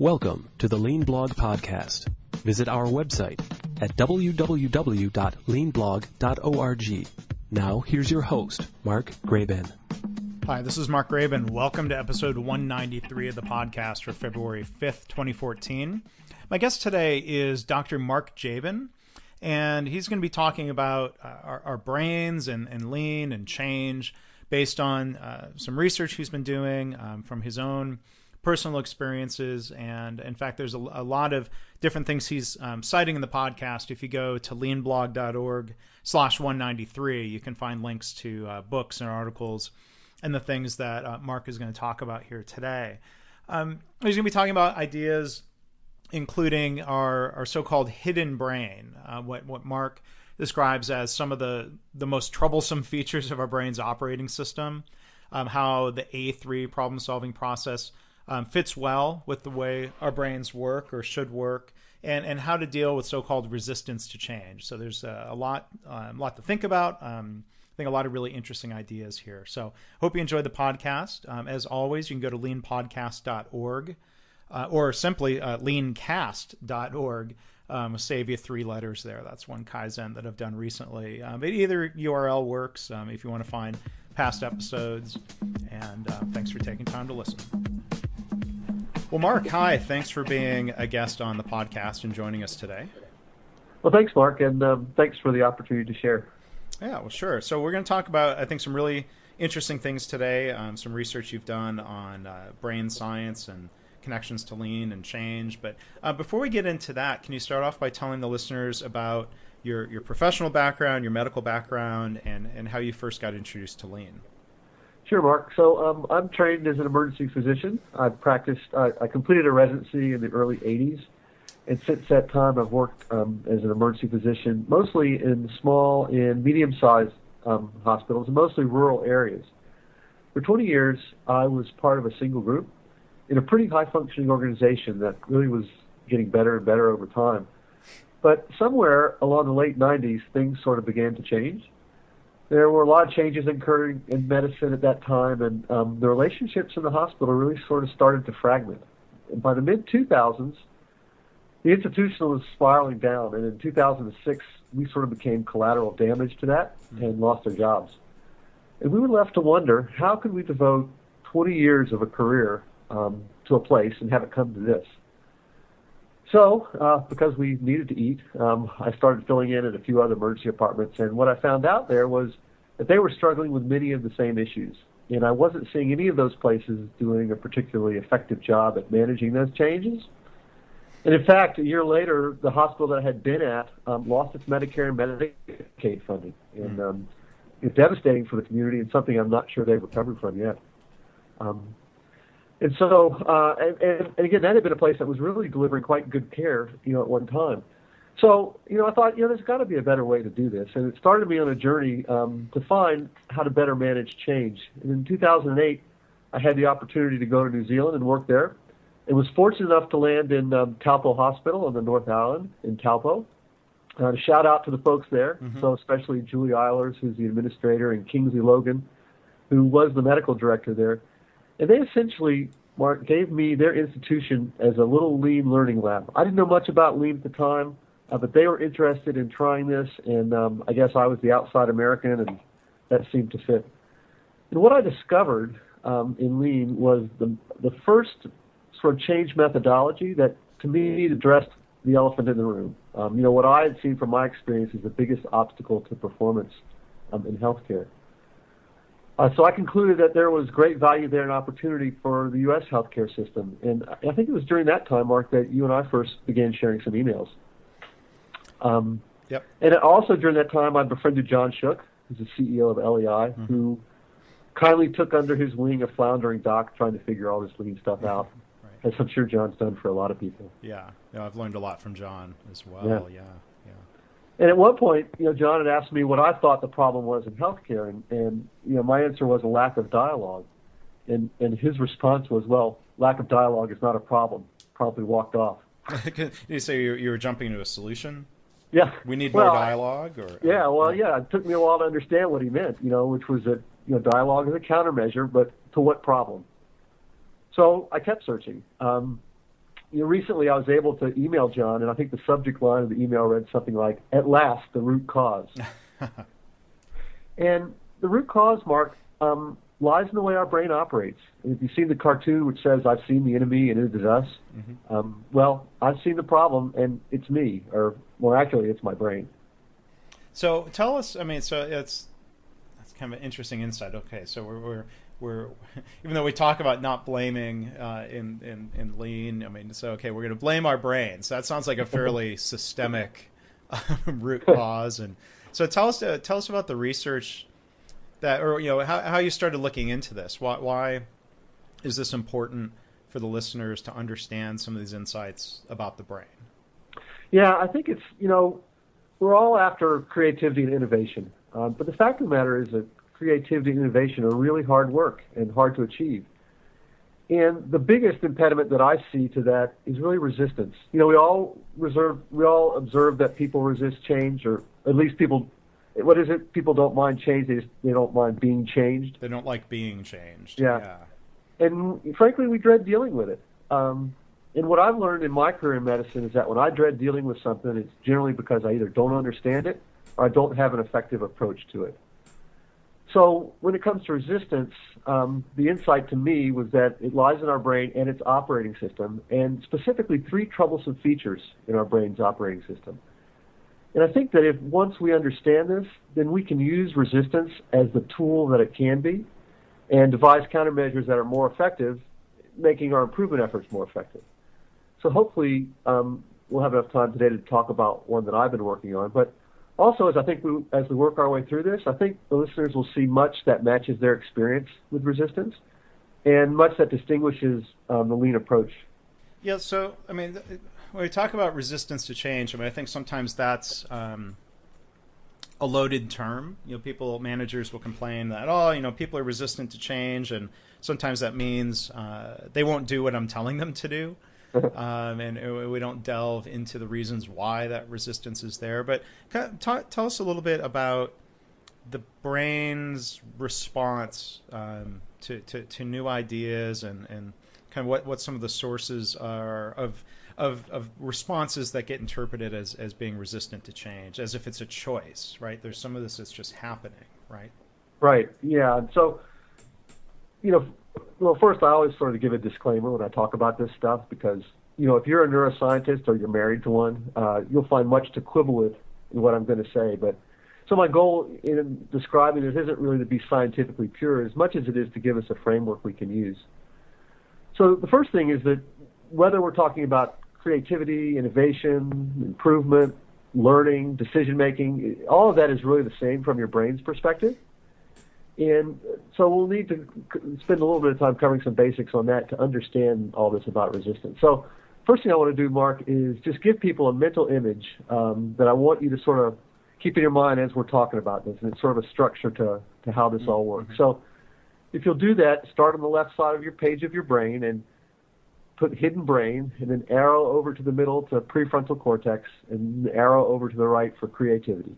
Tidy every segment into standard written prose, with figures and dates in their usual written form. Welcome to the Lean Blog Podcast. Visit our website at www.leanblog.org. Now, here's your host, Mark Graban. Hi, this is Mark Graban. Welcome to episode 193 of the podcast for February 5th, 2014. My guest today is Dr. Mark Jabin, and he's going to be talking about our brains and lean and change based on some research he's been doing from his own personal experiences. And in fact, there's a lot of different things he's citing in the podcast. If you go to leanblog.org/193, you can find links to books and articles and the things that Mark is going to talk about here today. He's going to be talking about ideas, including our so-called hidden brain, what Mark describes as some of the most troublesome features of our brain's operating system, how the A3 problem-solving process fits well with the way our brains work or should work, and how to deal with so-called resistance to change. So there's a lot to think about. I think a lot of really interesting ideas here. So hope you enjoyed the podcast. As always, you can go to leanpodcast.org or simply leancast.org. Save you three letters there. That's one Kaizen that I've done recently. But either URL works if you want to find past episodes. And thanks for taking time to listen. Well, Mark, hi. Thanks for being a guest on the podcast and joining us today. Well, thanks, Mark, and thanks for the opportunity to share. Yeah, well, sure. So we're going to talk about, I think, some really interesting things today, some research you've done on brain science and connections to lean and change. But before we get into that, can you start off by telling the listeners about your professional background, your medical background, and how you first got introduced to lean? Sure, Mark. So I'm trained as an emergency physician. I've practiced, I completed a residency in the early 80s, and since that time I've worked as an emergency physician, mostly in small and medium-sized hospitals, mostly rural areas. For 20 years, I was part of a single group in a pretty high-functioning organization that really was getting better and better over time. But somewhere along the late 90s, things sort of began to change. There were a lot of changes occurring in medicine at that time, and the relationships in the hospital really sort of started to fragment. And by the mid-2000s, the institution was spiraling down, and in 2006, we sort of became collateral damage to that and lost our jobs. And we were left to wonder, how could we devote 20 years of a career to a place and have it come to this? So, because we needed to eat, I started filling in at a few other emergency departments, and what I found out there was that they were struggling with many of the same issues, and I wasn't seeing any of those places doing a particularly effective job at managing those changes. And in fact, a year later, the hospital that I had been at lost its Medicare and Medicaid funding, and it's devastating for the community and something I'm not sure they've recovered from yet. And so, and again, that had been a place that was really delivering quite good care, at one time. So, I thought, there's got to be a better way to do this. And it started me on a journey to find how to better manage change. And in 2008, I had the opportunity to go to New Zealand and work there. It was fortunate enough to land in Taupo Hospital on the North Island in Taupo. Shout out to the folks there, so especially Julie Eilers, who's the administrator, and Kingsley Logan, who was the medical director there. And they essentially, Mark, gave me their institution as a little lean learning lab. I didn't know much about lean at the time, but they were interested in trying this, and I guess I was the outside American, and that seemed to fit. And what I discovered in lean was the first sort of change methodology that, to me, addressed the elephant in the room. What I had seen from my experience is the biggest obstacle to performance in healthcare. So I concluded that there was great value there and opportunity for the U.S. healthcare system. And I think it was during that time, Mark, that you and I first began sharing some emails. Yep. And also during that time, I befriended John Shook, who's the CEO of LEI, who kindly took under his wing a floundering doc trying to figure all this lean stuff out, as I'm sure John's done for a lot of people. Yeah. No, I've learned a lot from John as well. Yeah. And at one point, John had asked me what I thought the problem was in healthcare, and my answer was a lack of dialogue. And his response was, well, lack of dialogue is not a problem. Probably walked off. Did you say you were jumping to a solution? Yeah. We need more dialogue? It took me a while to understand what he meant, which was that dialogue is a countermeasure, but to what problem? So I kept searching. recently I was able to email John, and I think the subject line of the email read something like, "At last, the root cause." And the root cause, Mark, lies in the way our brain operates. And if you've seen the cartoon which says, "I've seen the enemy and it is us," mm-hmm. Well, I've seen the problem and it's me, or more accurately, it's my brain. So tell us, I mean, so that's kind of an interesting insight. Okay, so we're even though we talk about not blaming in Lean, I mean, so okay, we're going to blame our brains. That sounds like a fairly systemic root cause. And so tell us about the research that, or you know, how you started looking into this. Why is this important for the listeners to understand some of these insights about the brain? Yeah, I think it's, you know, we're all after creativity and innovation, but the fact of the matter is that creativity and innovation are really hard work and hard to achieve. And the biggest impediment that I see to that is really resistance. You know, we all observe that people resist change, or at least people. What is it? People don't mind change. They don't mind being changed. They don't like being changed. Yeah. And frankly, we dread dealing with it. And what I've learned in my career in medicine is that when I dread dealing with something, it's generally because I either don't understand it or I don't have an effective approach to it. So when it comes to resistance, the insight to me was that it lies in our brain and its operating system, and specifically three troublesome features in our brain's operating system. And I think that if once we understand this, then we can use resistance as the tool that it can be and devise countermeasures that are more effective, making our improvement efforts more effective. So hopefully we'll have enough time today to talk about one that I've been working on. But also, as I think as we work our way through this, I think the listeners will see much that matches their experience with resistance and much that distinguishes the Lean approach. Yeah, so, I mean, when we talk about resistance to change, I mean, I think sometimes that's a loaded term. You know, managers will complain that, oh, you know, people are resistant to change, and sometimes that means they won't do what I'm telling them to do, and we don't delve into the reasons why that resistance is there. But tell us a little bit about the brain's response to new ideas and kind of what some of the sources are of responses that get interpreted as being resistant to change, as if it's a choice, right? There's some of this that's just happening, right? Right, yeah. So, you know, well, first I always sort of give a disclaimer when I talk about this stuff because, you know, if you're a neuroscientist or you're married to one, you'll find much to quibble with in what I'm going to say. But so my goal in describing this isn't really to be scientifically pure as much as it is to give us a framework we can use. So the first thing is that whether we're talking about creativity, innovation, improvement, learning, decision-making, all of that is really the same from your brain's perspective. And so we'll need to spend a little bit of time covering some basics on that to understand all this about resistance. So first thing I want to do, Mark, is just give people a mental image that I want you to sort of keep in your mind as we're talking about this, and it's sort of a structure to how this all works. So if you'll do that, start on the left side of your page of your brain and put hidden brain, and then arrow over to the middle to prefrontal cortex, and arrow over to the right for creativity.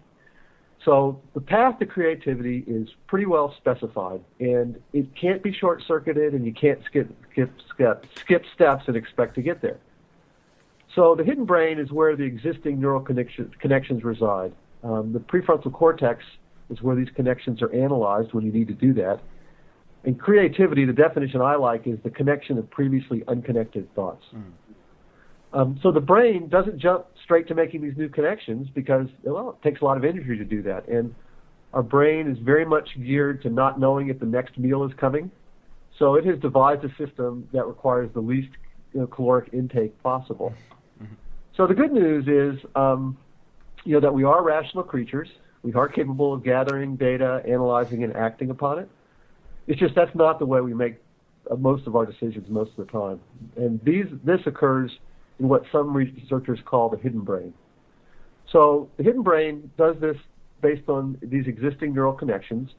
So the path to creativity is pretty well specified, and it can't be short-circuited, and you can't skip steps and expect to get there. So the hidden brain is where the existing neural connections reside. The prefrontal cortex is where these connections are analyzed when you need to do that. And creativity, the definition I like, is the connection of previously unconnected thoughts. So the brain doesn't jump straight to making these new connections because, well, it takes a lot of energy to do that. And our brain is very much geared to not knowing if the next meal is coming. So it has devised a system that requires the least caloric intake possible. Mm-hmm. So the good news is that we are rational creatures. We are capable of gathering data, analyzing, and acting upon it. It's just that's not the way we make most of our decisions most of the time. And this occurs in what some researchers call the hidden brain. So the hidden brain does this based on these existing neural connections,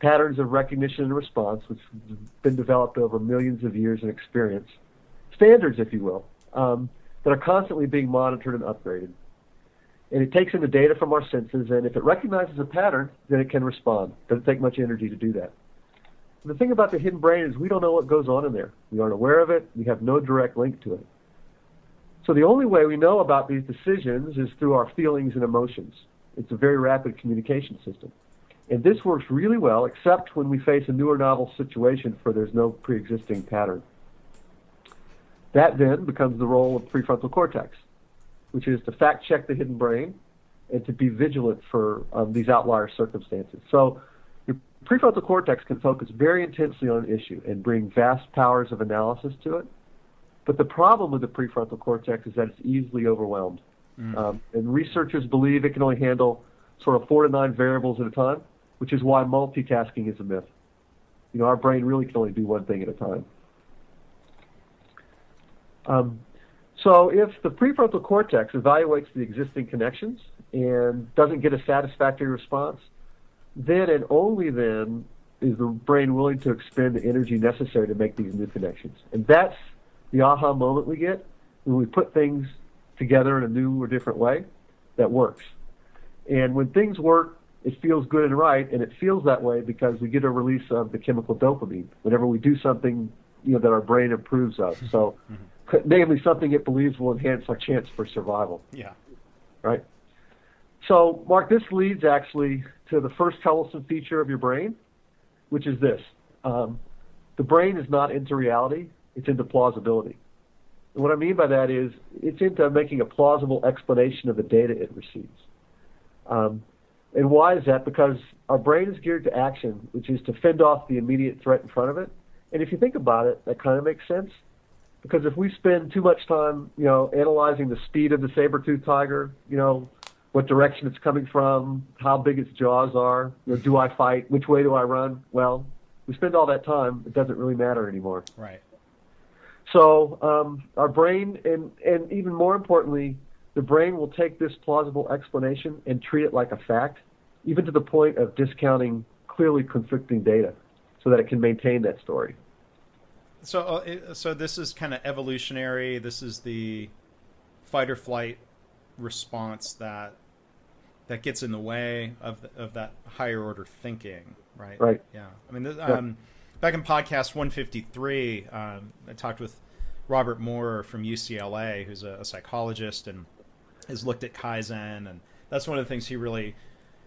patterns of recognition and response, which have been developed over millions of years in experience, standards, if you will, that are constantly being monitored and upgraded. And it takes in the data from our senses, and if it recognizes a pattern, then it can respond. It doesn't take much energy to do that. The thing about the hidden brain is we don't know what goes on in there. We aren't aware of it. We have no direct link to it. So the only way we know about these decisions is through our feelings and emotions. It's a very rapid communication system. And this works really well, except when we face a new or novel situation where there's no pre-existing pattern. That then becomes the role of prefrontal cortex, which is to fact-check the hidden brain and to be vigilant for these outlier circumstances. So your prefrontal cortex can focus very intensely on an issue and bring vast powers of analysis to it. But the problem with the prefrontal cortex is that it's easily overwhelmed. And researchers believe it can only handle sort of 4 to 9 variables at a time, which is why multitasking is a myth. You know, our brain really can only do one thing at a time. So if the prefrontal cortex evaluates the existing connections and doesn't get a satisfactory response, then and only then is the brain willing to expend the energy necessary to make these new connections. And that's the aha moment we get when we put things together in a new or different way that works. And when things work, it feels good and right, and it feels that way because we get a release of the chemical dopamine whenever we do something, you know, that our brain approves of. So namely something it believes will enhance our chance for survival. Yeah. Right? So, Mark, this leads actually to the first troublesome feature of your brain, which is this. The brain is not into reality. It's into plausibility. And what I mean by that is it's into making a plausible explanation of the data it receives. And why is that? Because our brain is geared to action, which is to fend off the immediate threat in front of it. And if you think about it, that kind of makes sense. Because if we spend too much time, you know, analyzing the speed of the saber-toothed tiger, you know, what direction it's coming from, how big its jaws are, you know, do I fight, which way do I run? Well, we spend all that time, it doesn't really matter anymore. Right. So our brain, and even more importantly, the brain will take this plausible explanation and treat it like a fact, even to the point of discounting clearly conflicting data so that it can maintain that story. So so this is kind of evolutionary. This is the fight or flight response that gets in the way of that higher order thinking, right? Right. Yeah. I mean, back in podcast 153, I talked with Robert Moore from UCLA, who's a psychologist and has looked at Kaizen, and that's one of the things he really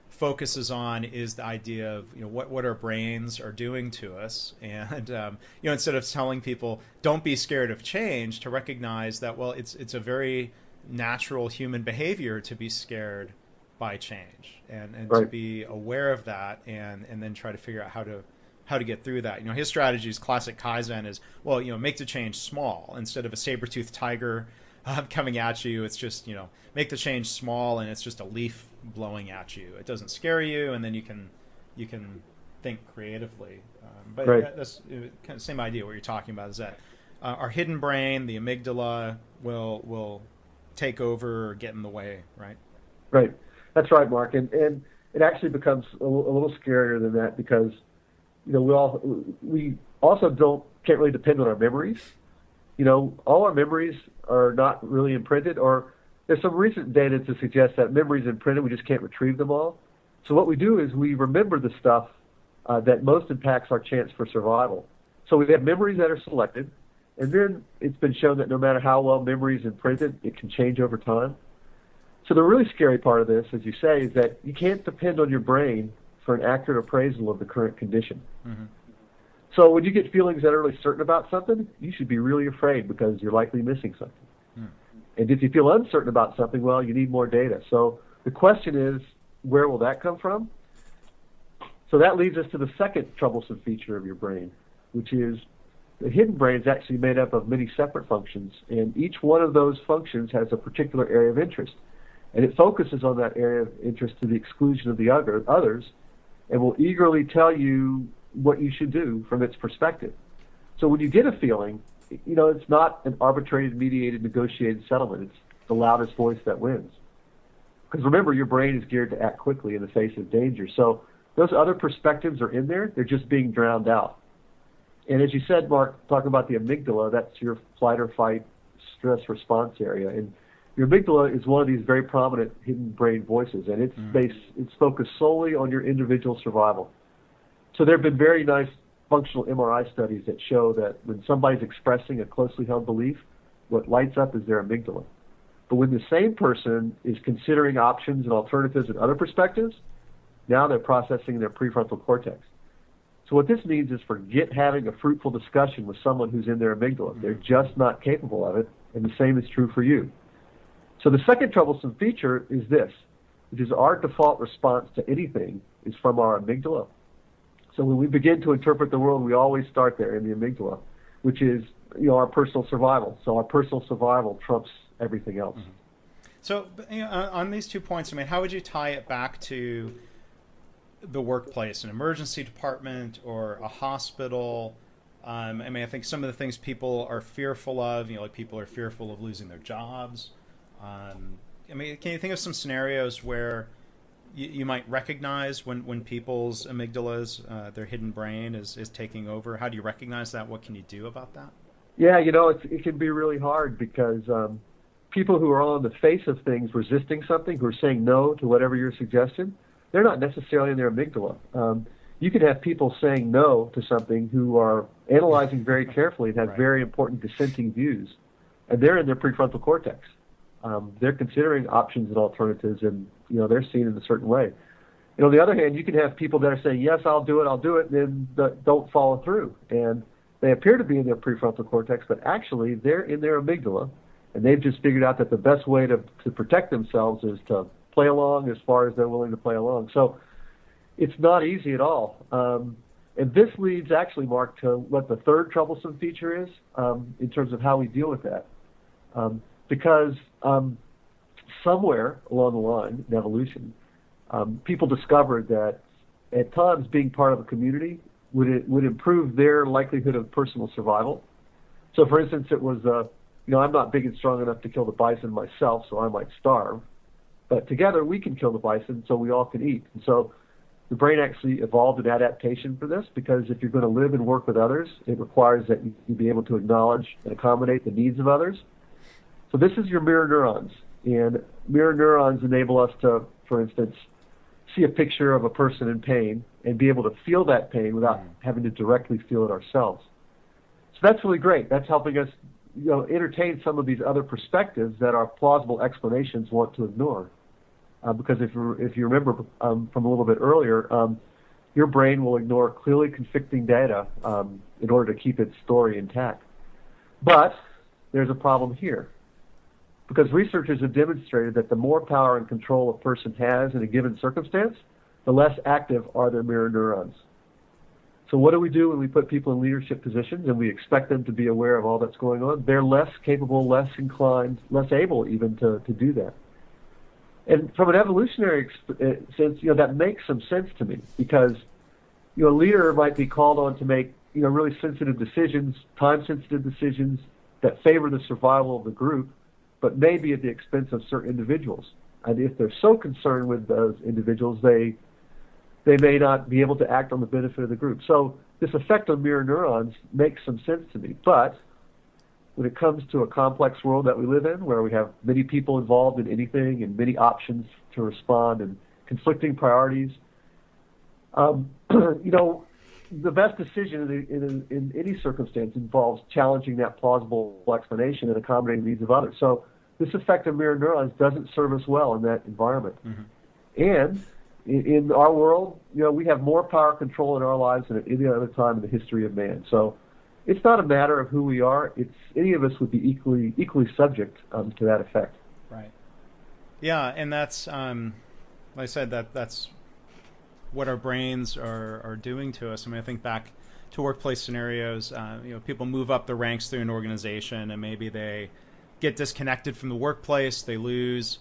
focuses on is the idea of, you know, what our brains are doing to us. And you know, instead of telling people don't be scared of change, to recognize that, well, it's a very natural human behavior to be scared by change and right. to be aware of that and then try to figure out how to get through that. You know, his strategy is classic Kaizen is, well, you know, make the change small. Instead of a saber-toothed tiger coming at you, it's just, you know, make the change small, and it's just a leaf blowing at you. It doesn't scare you, and then you can think creatively. But right. that's kind of the same idea. What you're talking about is that our hidden brain, the amygdala, will take over or get in the way, right? Right. That's right, Mark. And it actually becomes a little scarier than that because, you know, we also can't really depend on our memories. You know, all our memories are not really imprinted, or there's some recent data to suggest that memories imprinted, we just can't retrieve them all. So what we do is we remember the stuff that most impacts our chance for survival. So we have memories that are selected, and then it's been shown that no matter how well memory is imprinted, it can change over time. So the really scary part of this, as you say, is that you can't depend on your brain for an accurate appraisal of the current condition. Mm-hmm. So when you get feelings that are really certain about something, you should be really afraid because you're likely missing something. And if you feel uncertain about something, well, you need more data. So the question is, where will that come from? So that leads us to the second troublesome feature of your brain, which is the hidden brain is actually made up of many separate functions, and each one of those functions has a particular area of interest. And it focuses on that area of interest to the exclusion of the others and will eagerly tell you what you should do from its perspective. So when you get a feeling, you know, it's not an arbitrated, mediated, negotiated settlement. It's the loudest voice that wins. Because remember, your brain is geared to act quickly in the face of danger. So those other perspectives are in there. They're just being drowned out. And as you said, Mark, talking about the amygdala, that's your flight or fight stress response area. And your amygdala is one of these very prominent hidden brain voices, and it's focused solely on your individual survival. So there have been very nice functional MRI studies that show that when somebody's expressing a closely held belief, what lights up is their amygdala. But when the same person is considering options and alternatives and other perspectives, now they're processing their prefrontal cortex. So what this means is forget having a fruitful discussion with someone who's in their amygdala. They're just not capable of it, and the same is true for you. So the second troublesome feature is this, which is our default response to anything is from our amygdala. So when we begin to interpret the world, we always start there in the amygdala, which is, you know, our personal survival. So our personal survival trumps everything else. Mm-hmm. So, you know, on these 2 points, I mean, how would you tie it back to the workplace, an emergency department or a hospital? I mean, I think some of the things people are fearful of, you know, like people are fearful of losing their jobs. I mean, can you think of some scenarios where you might recognize when people's amygdalas, their hidden brain is taking over? How do you recognize that? What can you do about that? Yeah, you know, it can be really hard because people who are on the face of things resisting something, who are saying no to whatever you're suggesting, they're not necessarily in their amygdala. You could have people saying no to something who are analyzing very carefully and have right. very important dissenting views, and they're in their prefrontal cortex. They're considering options and alternatives, and you know they're seen in a certain way. And on the other hand, you can have people that are saying, yes, I'll do it, and then don't follow through. And they appear to be in their prefrontal cortex, but actually they're in their amygdala, and they've just figured out that the best way to protect themselves is to play along as far as they're willing to play along. So it's not easy at all. And this leads actually, Mark, to what the third troublesome feature is in terms of how we deal with that. Because somewhere along the line in evolution, people discovered that at times being part of a community would improve their likelihood of personal survival. So, for instance, it was, you know, I'm not big and strong enough to kill the bison myself, so I might starve. But together we can kill the bison, so we all can eat. And so the brain actually evolved an adaptation for this, because if you're going to live and work with others, it requires that you be able to acknowledge and accommodate the needs of others. So this is your mirror neurons. And mirror neurons enable us to, for instance, see a picture of a person in pain and be able to feel that pain without having to directly feel it ourselves. So that's really great. That's helping us, you know, entertain some of these other perspectives that our plausible explanations want to ignore. Because if you remember from a little bit earlier, your brain will ignore clearly conflicting data in order to keep its story intact. But there's a problem here, because researchers have demonstrated that the more power and control a person has in a given circumstance, the less active are their mirror neurons. So what do we do when we put people in leadership positions and we expect them to be aware of all that's going on? They're less capable, less inclined, less able even to do that. And from an evolutionary sense, you know, that makes some sense to me, because, you know, a leader might be called on to make, you know, really sensitive decisions, time-sensitive decisions that favor the survival of the group, but maybe at the expense of certain individuals. And if they're so concerned with those individuals, they may not be able to act on the benefit of the group. So this effect on mirror neurons makes some sense to me. But when it comes to a complex world that we live in, where we have many people involved in anything and many options to respond and conflicting priorities, you know, the best decision in any circumstance involves challenging that plausible explanation and accommodating the needs of others. So this effect of mirror neurons doesn't serve us well in that environment. Mm-hmm. And in our world, you know, we have more power control in our lives than at any other time in the history of man. So it's not a matter of who we are. It's any of us would be equally subject to that effect. Right. Yeah, and that's, like I said, that's what our brains are doing to us. I mean, I think back to workplace scenarios, you know, people move up the ranks through an organization and maybe they get disconnected from the workplace. They lose,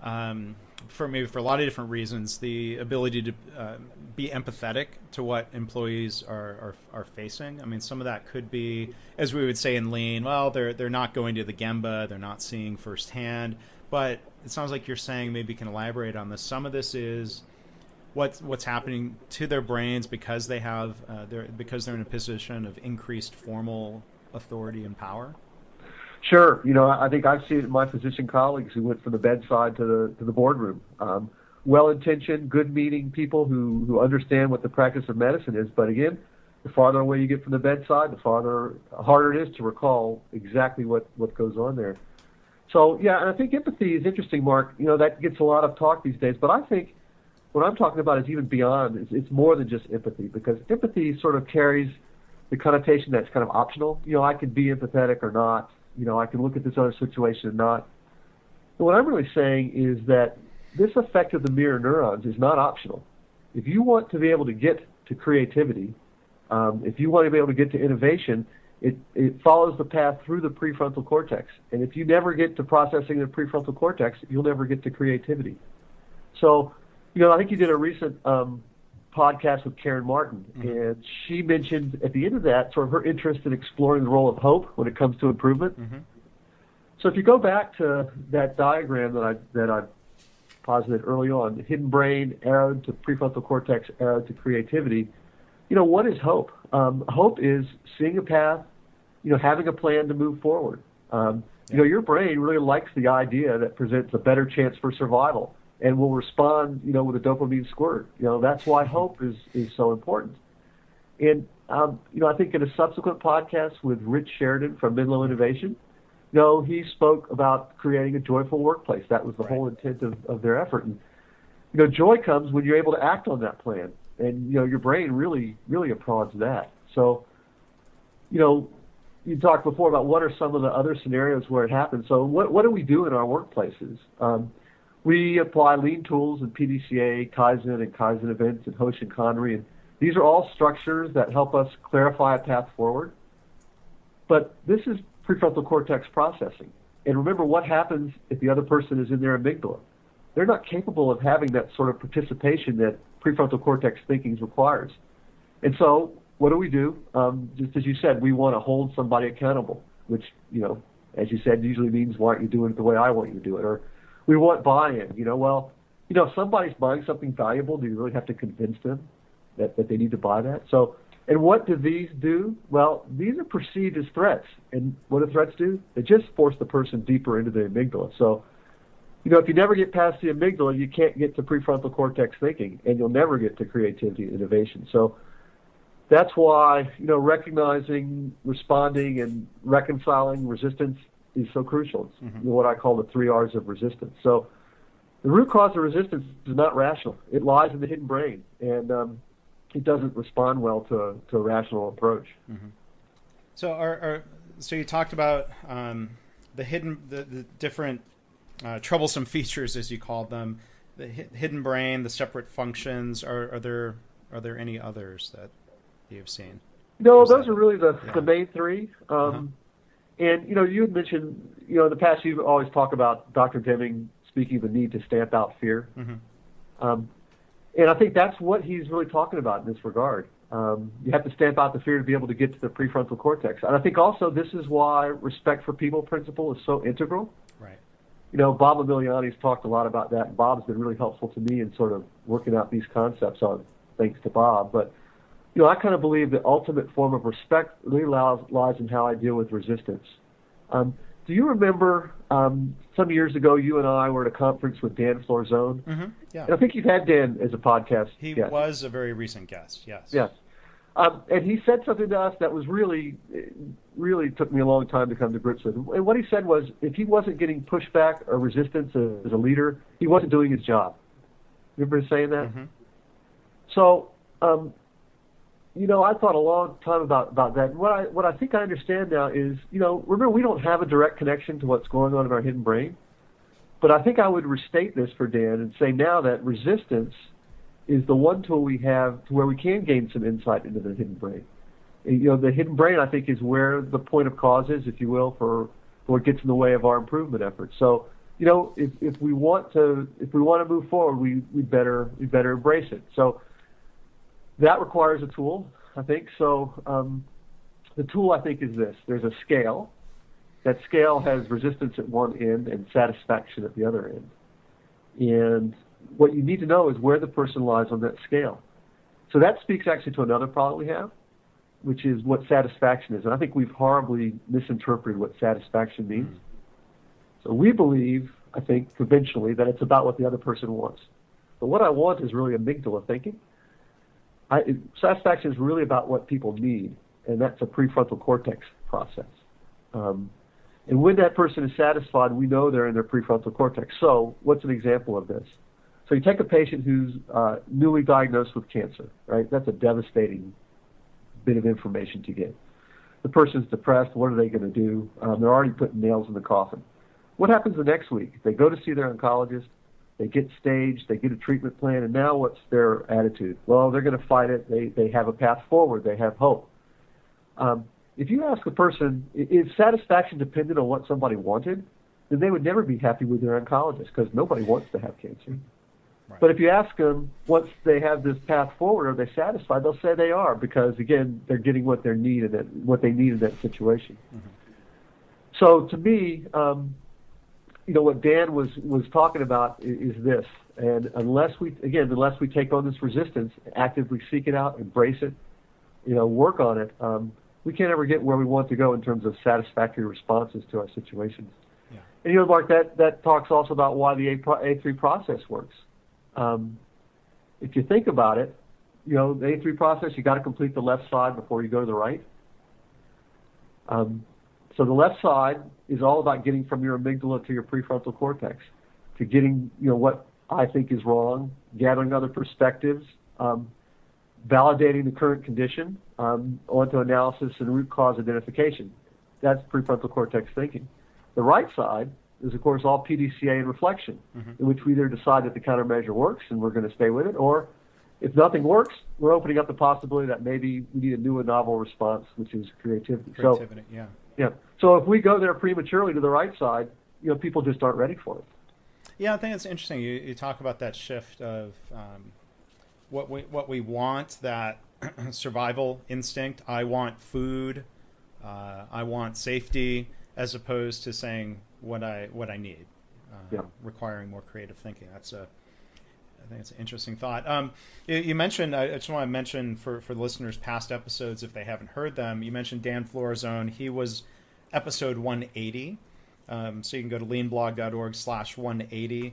for a lot of different reasons, the ability to be empathetic to what employees are facing. I mean, some of that could be, as we would say in Lean, well, they're not going to the Gemba, they're not seeing firsthand. But it sounds like you're saying, maybe you can elaborate on this. Some of this is what's happening to their brains because they have because they're in a position of increased formal authority and power. Sure. You know, I think I've seen it in my physician colleagues who went from the bedside to the boardroom. Well-intentioned, good-meaning people who understand what the practice of medicine is, but again, the farther away you get from the bedside, the harder it is to recall exactly what goes on there. So, yeah, and I think empathy is interesting, Mark. You know, that gets a lot of talk these days, but I think what I'm talking about is even beyond. It's more than just empathy, because empathy sort of carries the connotation that's kind of optional. You know, I can be empathetic or not. You know, I can look at this other situation and not. But what I'm really saying is that this effect of the mirror neurons is not optional. If you want to be able to get to creativity, if you want to be able to get to innovation, it follows the path through the prefrontal cortex. And if you never get to processing the prefrontal cortex, you'll never get to creativity. So, you know, I think you did a recent podcast with Karen Martin, and she mentioned at the end of that sort of her interest in exploring the role of hope when it comes to improvement. Mm-hmm. So if you go back to that diagram that I posited early on, the hidden brain, arrow to prefrontal cortex, arrow to creativity, you know, what is hope? Hope is seeing a path, you know, having a plan to move forward. You know, your brain really likes the idea that presents a better chance for survival, and will respond, you know, with a dopamine squirt. You know, that's why hope is so important. And, you know, I think in a subsequent podcast with Rich Sheridan from Menlo Innovation, you know, he spoke about creating a joyful workplace. That was the whole intent of their effort. And, you know, joy comes when you're able to act on that plan. And, you know, your brain really, really applauds that. So, you know, you talked before about what are some of the other scenarios where it happens. So what do we do in our workplaces? We apply lean tools and PDCA, Kaizen and Kaizen events and Hoshin Kanri, and these are all structures that help us clarify a path forward. But this is prefrontal cortex processing. And remember what happens if the other person is in their amygdala. They're not capable of having that sort of participation that prefrontal cortex thinking requires. And so what do we do? Just as you said, we want to hold somebody accountable, which, you know, as you said, usually means why aren't you doing it the way I want you to do it? Or we want buy-in. You know, well, you know, if somebody's buying something valuable, do you really have to convince them that they need to buy that? So, and what do these do? Well, these are perceived as threats. And what do threats do? They just force the person deeper into the amygdala. So, you know, if you never get past the amygdala, you can't get to prefrontal cortex thinking, and you'll never get to creativity and innovation. So that's why, you know, recognizing, responding, and reconciling resistance is so crucial. It's what I call the 3 R's of resistance. So the root cause of resistance is not rational. It lies in the hidden brain, and it doesn't respond well to a rational approach. Mm-hmm. So so you talked about the different troublesome features, as you called them, the hidden brain, the separate functions. Are there any others that you've seen? No, those are really the main three. And, you know, you had mentioned, you know, in the past you always talk about Dr. Deming speaking of the need to stamp out fear. And I think that's what he's really talking about in this regard. You have to stamp out the fear to be able to get to the prefrontal cortex. And I think also this is why respect for people principle is so integral. Right. You know, Bob Emiliani's talked a lot about that, and Bob's been really helpful to me in sort of working out these concepts on, thanks to Bob. But, you know, I kind of believe the ultimate form of respect really lies in how I deal with resistance. Do you remember some years ago you and I were at a conference with Dan Fleurzone? And I think you've had Dan as a podcast. He was a very recent guest, yes. Yes. And he said something to us that was really took me a long time to come to grips with. And what he said was if he wasn't getting pushback or resistance as a leader, he wasn't doing his job. Remember him saying that? So you know, I thought a long time about that. And what I think I understand now is, you know, remember we don't have a direct connection to what's going on in our hidden brain. But I think I would restate this for Dan and say now that resistance is the one tool we have to where we can gain some insight into the hidden brain. And, you know, the hidden brain, I think, is where the point of cause is, if you will, for what gets in the way of our improvement efforts. So, you know, if we want to move forward, we better embrace it. So that requires a tool, I think. So the tool, I think, is this. There's a scale. That scale has resistance at one end and satisfaction at the other end. And what you need to know is where the person lies on that scale. So that speaks actually to another problem we have, which is what satisfaction is. And I think we've horribly misinterpreted what satisfaction means. So we believe, I think, conventionally, that it's about what the other person wants. But what I want is really amygdala thinking. Satisfaction is really about what people need, and that's a prefrontal cortex process. And when that person is satisfied, we know they're in their prefrontal cortex. So what's an example of this? So you take a patient who's newly diagnosed with cancer, right? That's a devastating bit of information to get. The person's depressed. What are they going to do? They're already putting nails in the coffin. What happens the next week? They go to see their oncologist. They get staged. They get a treatment plan. And now what's their attitude? Well, they're going to fight it. They have a path forward. They have hope. If you ask a person, is satisfaction dependent on what somebody wanted, then they would never be happy with their oncologist because nobody wants to have cancer. Right. But if you ask them, once they have this path forward, are they satisfied? They'll say they are because, again, they're getting what they need in that, situation. Mm-hmm. So to me, you know, what Dan was talking about is this. And unless we take on this resistance, actively seek it out, embrace it, you know, work on it, we can't ever get where we want to go in terms of satisfactory responses to our situations. Yeah. And, you know, Mark, that talks also about why the A3 process works. If you think about it, you know, the A3 process, you got to complete the left side before you go to the right. So the left side is all about getting from your amygdala to your prefrontal cortex, to getting, you know, what I think is wrong, gathering other perspectives, validating the current condition, onto analysis and root cause identification. That's prefrontal cortex thinking. The right side is, of course, all PDCA and reflection, in which we either decide that the countermeasure works and we're going to stay with it, or if nothing works, we're opening up the possibility that maybe we need a new and novel response, which is creativity. Yeah. So if we go there prematurely to the right side, you know, people just aren't ready for it. Yeah, I think it's interesting. You talk about that shift of what we want, that survival instinct. I want food. I want safety, as opposed to saying what I need. Requiring more creative thinking. I think it's an interesting thought. You mentioned, I just want to mention for listeners past episodes, if they haven't heard them, you mentioned Dan Fleurzone. He was episode 180. So you can go to leanblog.org/180.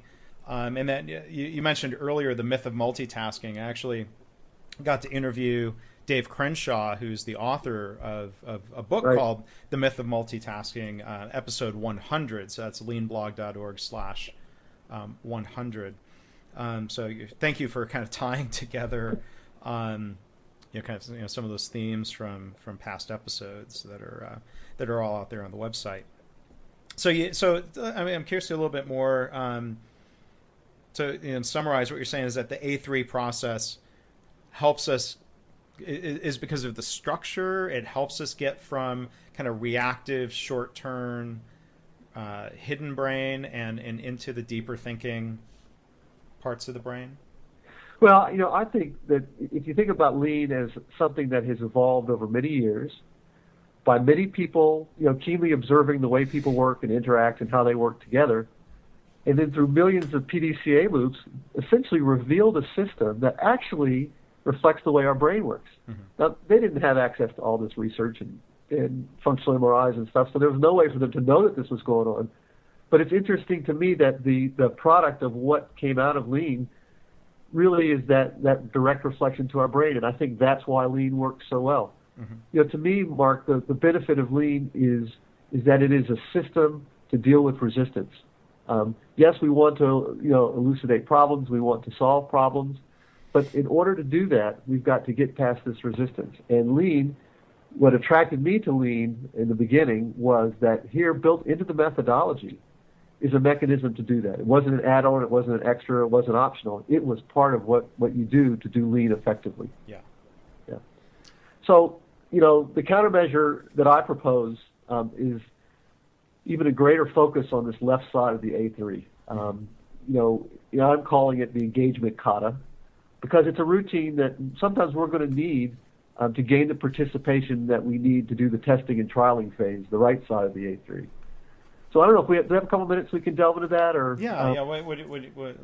And then you mentioned earlier the myth of multitasking. I actually got to interview Dave Crenshaw, who's the author of a book called The Myth of Multitasking, episode 100. So that's leanblog.org/100. So thank you for kind of tying together, some of those themes from past episodes that are all out there on the website. I'm curious to a little bit more. To summarize, what you're saying is that the A3 process helps us, is because of the structure. It helps us get from kind of reactive, short-term, hidden brain and into the deeper thinking parts of the brain? Well, you know, I think that if you think about Lean as something that has evolved over many years by many people, you know, keenly observing the way people work and interact and how they work together, and then through millions of PDCA loops, essentially revealed a system that actually reflects the way our brain works. Mm-hmm. Now, they didn't have access to all this research and functional MRIs and stuff, so there was no way for them to know that this was going on. But it's interesting to me that the product of what came out of Lean really is that direct reflection to our brain, and I think that's why Lean works so well. Mm-hmm. You know, to me, Mark, the benefit of Lean is that it is a system to deal with resistance. Yes, we want to, you know, elucidate problems, we want to solve problems, but in order to do that, we've got to get past this resistance. And Lean, what attracted me to Lean in the beginning was that here, built into the methodology, is a mechanism to do that. It wasn't an add-on, it wasn't an extra, it wasn't optional. It was part of what you do to do Lean effectively. Yeah. So, you know, the countermeasure that I propose is even a greater focus on this left side of the A3. You know, I'm calling it the engagement kata because it's a routine that sometimes we're going to need to gain the participation that we need to do the testing and trialing phase, the right side of the A3. So I don't know if do we have a couple minutes we can delve into that, or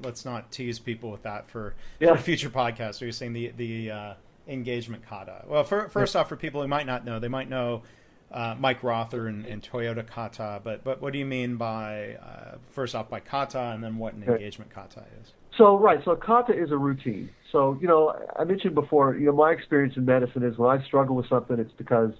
let's not tease people with that for future podcasts. You're saying the engagement kata. Well, first off, for people who might not know, they might know Mike Rother and Toyota Kata, but what do you mean by, first off, by kata, and then what an engagement kata is? So, right, so kata is a routine. So, you know, I mentioned before, you know, my experience in medicine is when I struggle with something, it's because,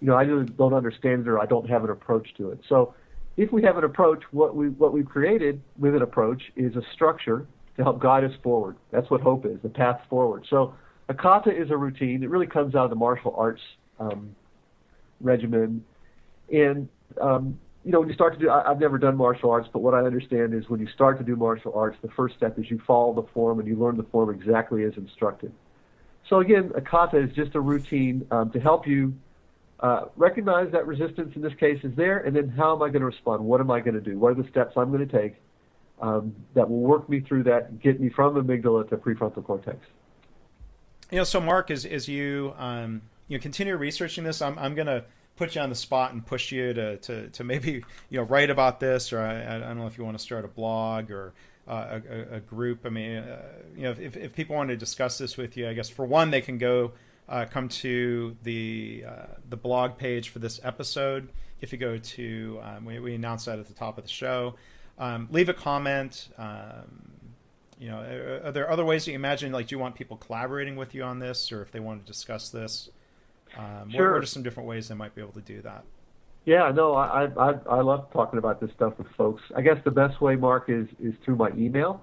you know, I either don't understand it or I don't have an approach to it. So if we have an approach, what we've created with an approach is a structure to help guide us forward. That's what hope is, the path forward. So a kata is a routine. It really comes out of the martial arts regimen. And, you know, when you start to do, I've never done martial arts, but what I understand is when you start to do martial arts, the first step is you follow the form and you learn the form exactly as instructed. So again, a kata is just a routine to help you recognize that resistance in this case is there, and then how am I going to respond? What am I going to do? What are the steps I'm going to take that will work me through that and get me from amygdala to prefrontal cortex? You know, so Mark, as you you know, continue researching this, I'm going to put you on the spot and push you to maybe, you know, write about this, or I don't know if you want to start a blog or a group. I mean, you know, if people want to discuss this with you, I guess for one, they can go come to the blog page for this episode. If you go to, we announced that at the top of the show. Leave a comment. You know, are there other ways that you imagine, like, do you want people collaborating with you on this, or if they want to discuss this? Sure. What are some different ways they might be able to do that? Yeah, no, I love talking about this stuff with folks. I guess the best way, Mark, is through my email,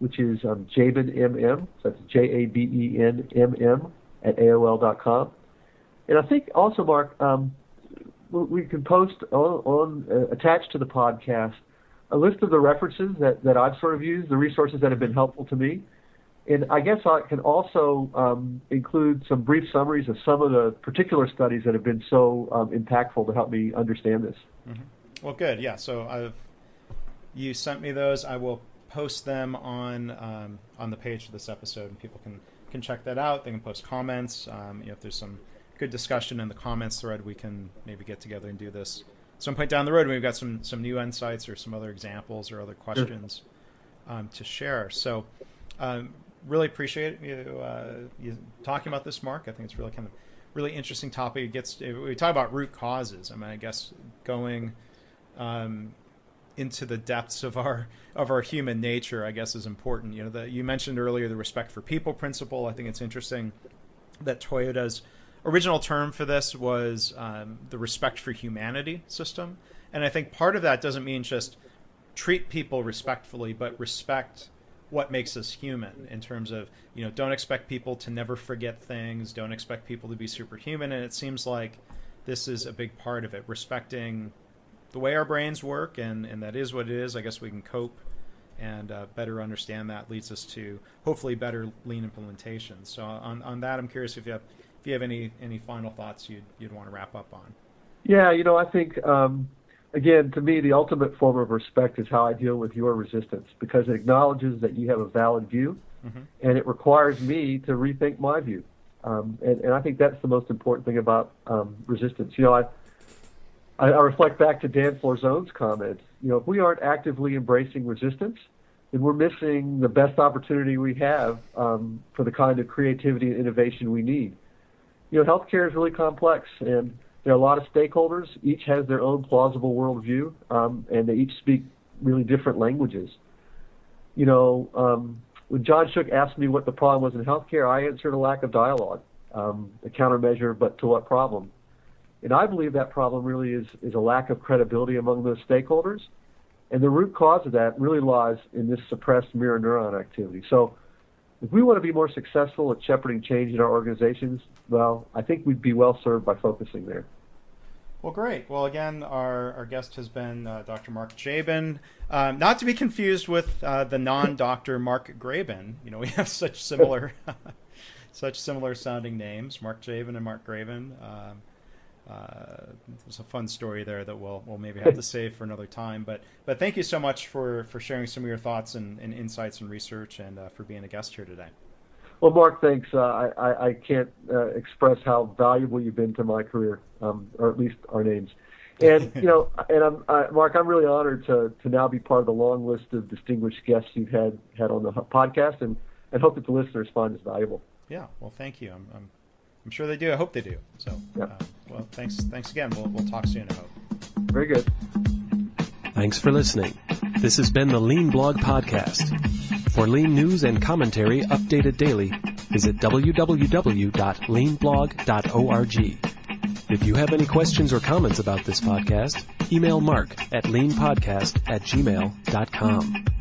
which is jabinmm, so that's JABENMM @AOL.com. And I think also, Mark, we can post on attached to the podcast a list of the references that I've sort of used, the resources that have been helpful to me. And I guess I can also include some brief summaries of some of the particular studies that have been so impactful to help me understand this. Mm-hmm. Well, good. Yeah. So you sent me those. I will post them on the page for this episode, and people can check that out. They can post comments. You know, if there's some good discussion in the comments thread, we can maybe get together and do this at some point down the road when we've got some new insights or some other examples or other questions to share. So really appreciate you talking about this, Mark. I think it's really kind of really interesting topic. We talk about root causes. I mean, I guess going into the depths of our human nature, I guess, is important. You know, you mentioned earlier the respect for people principle. I think it's interesting that Toyota's original term for this was the respect for humanity system. And I think part of that doesn't mean just treat people respectfully, but respect what makes us human in terms of, you know, don't expect people to never forget things. Don't expect people to be superhuman. And it seems like this is a big part of it, respecting the way our brains work, and that is what it is. I guess we can cope and better understand that leads us to hopefully better lean implementation. So on that, I'm curious if you have any final thoughts you'd want to wrap up on. Yeah, you know, I think, again, to me, the ultimate form of respect is how I deal with your resistance, because it acknowledges that you have a valid view, mm-hmm. and it requires me to rethink my view. And I think that's the most important thing about resistance. You know, I reflect back to Dan Fleurzone's comments. You know, if we aren't actively embracing resistance, then we're missing the best opportunity we have for the kind of creativity and innovation we need. You know, healthcare is really complex, and there are a lot of stakeholders. Each has their own plausible worldview, and they each speak really different languages. You know, when John Shook asked me what the problem was in healthcare, I answered a lack of dialogue, a countermeasure, but to what problem? And I believe that problem really is a lack of credibility among those stakeholders. And the root cause of that really lies in this suppressed mirror neuron activity. So if we want to be more successful at shepherding change in our organizations, well, I think we'd be well served by focusing there. Well, great. Well, again, our guest has been Dr. Mark Jabin, not to be confused with the non-doctor Mark Graban. You know, we have such similar, such similar sounding names, Mark Jabin and Mark Graban. There's a fun story there that we'll maybe have to save for another time, but thank you so much for sharing some of your thoughts and insights and research, and for being a guest here today. Well, Mark, thanks. I can't express how valuable you've been to my career, or at least our names. And you know, and Mark, I'm really honored to now be part of the long list of distinguished guests you've had on the podcast, and hope that the listeners find this valuable. Yeah, well, thank you. I'm I'm sure they do. I hope they do. So, yep. Well, thanks again. We'll talk soon, I hope. Very good. Thanks for listening. This has been the Lean Blog Podcast. For Lean news and commentary updated daily, visit www.leanblog.org. If you have any questions or comments about this podcast, email Mark at leanpodcast@gmail.com.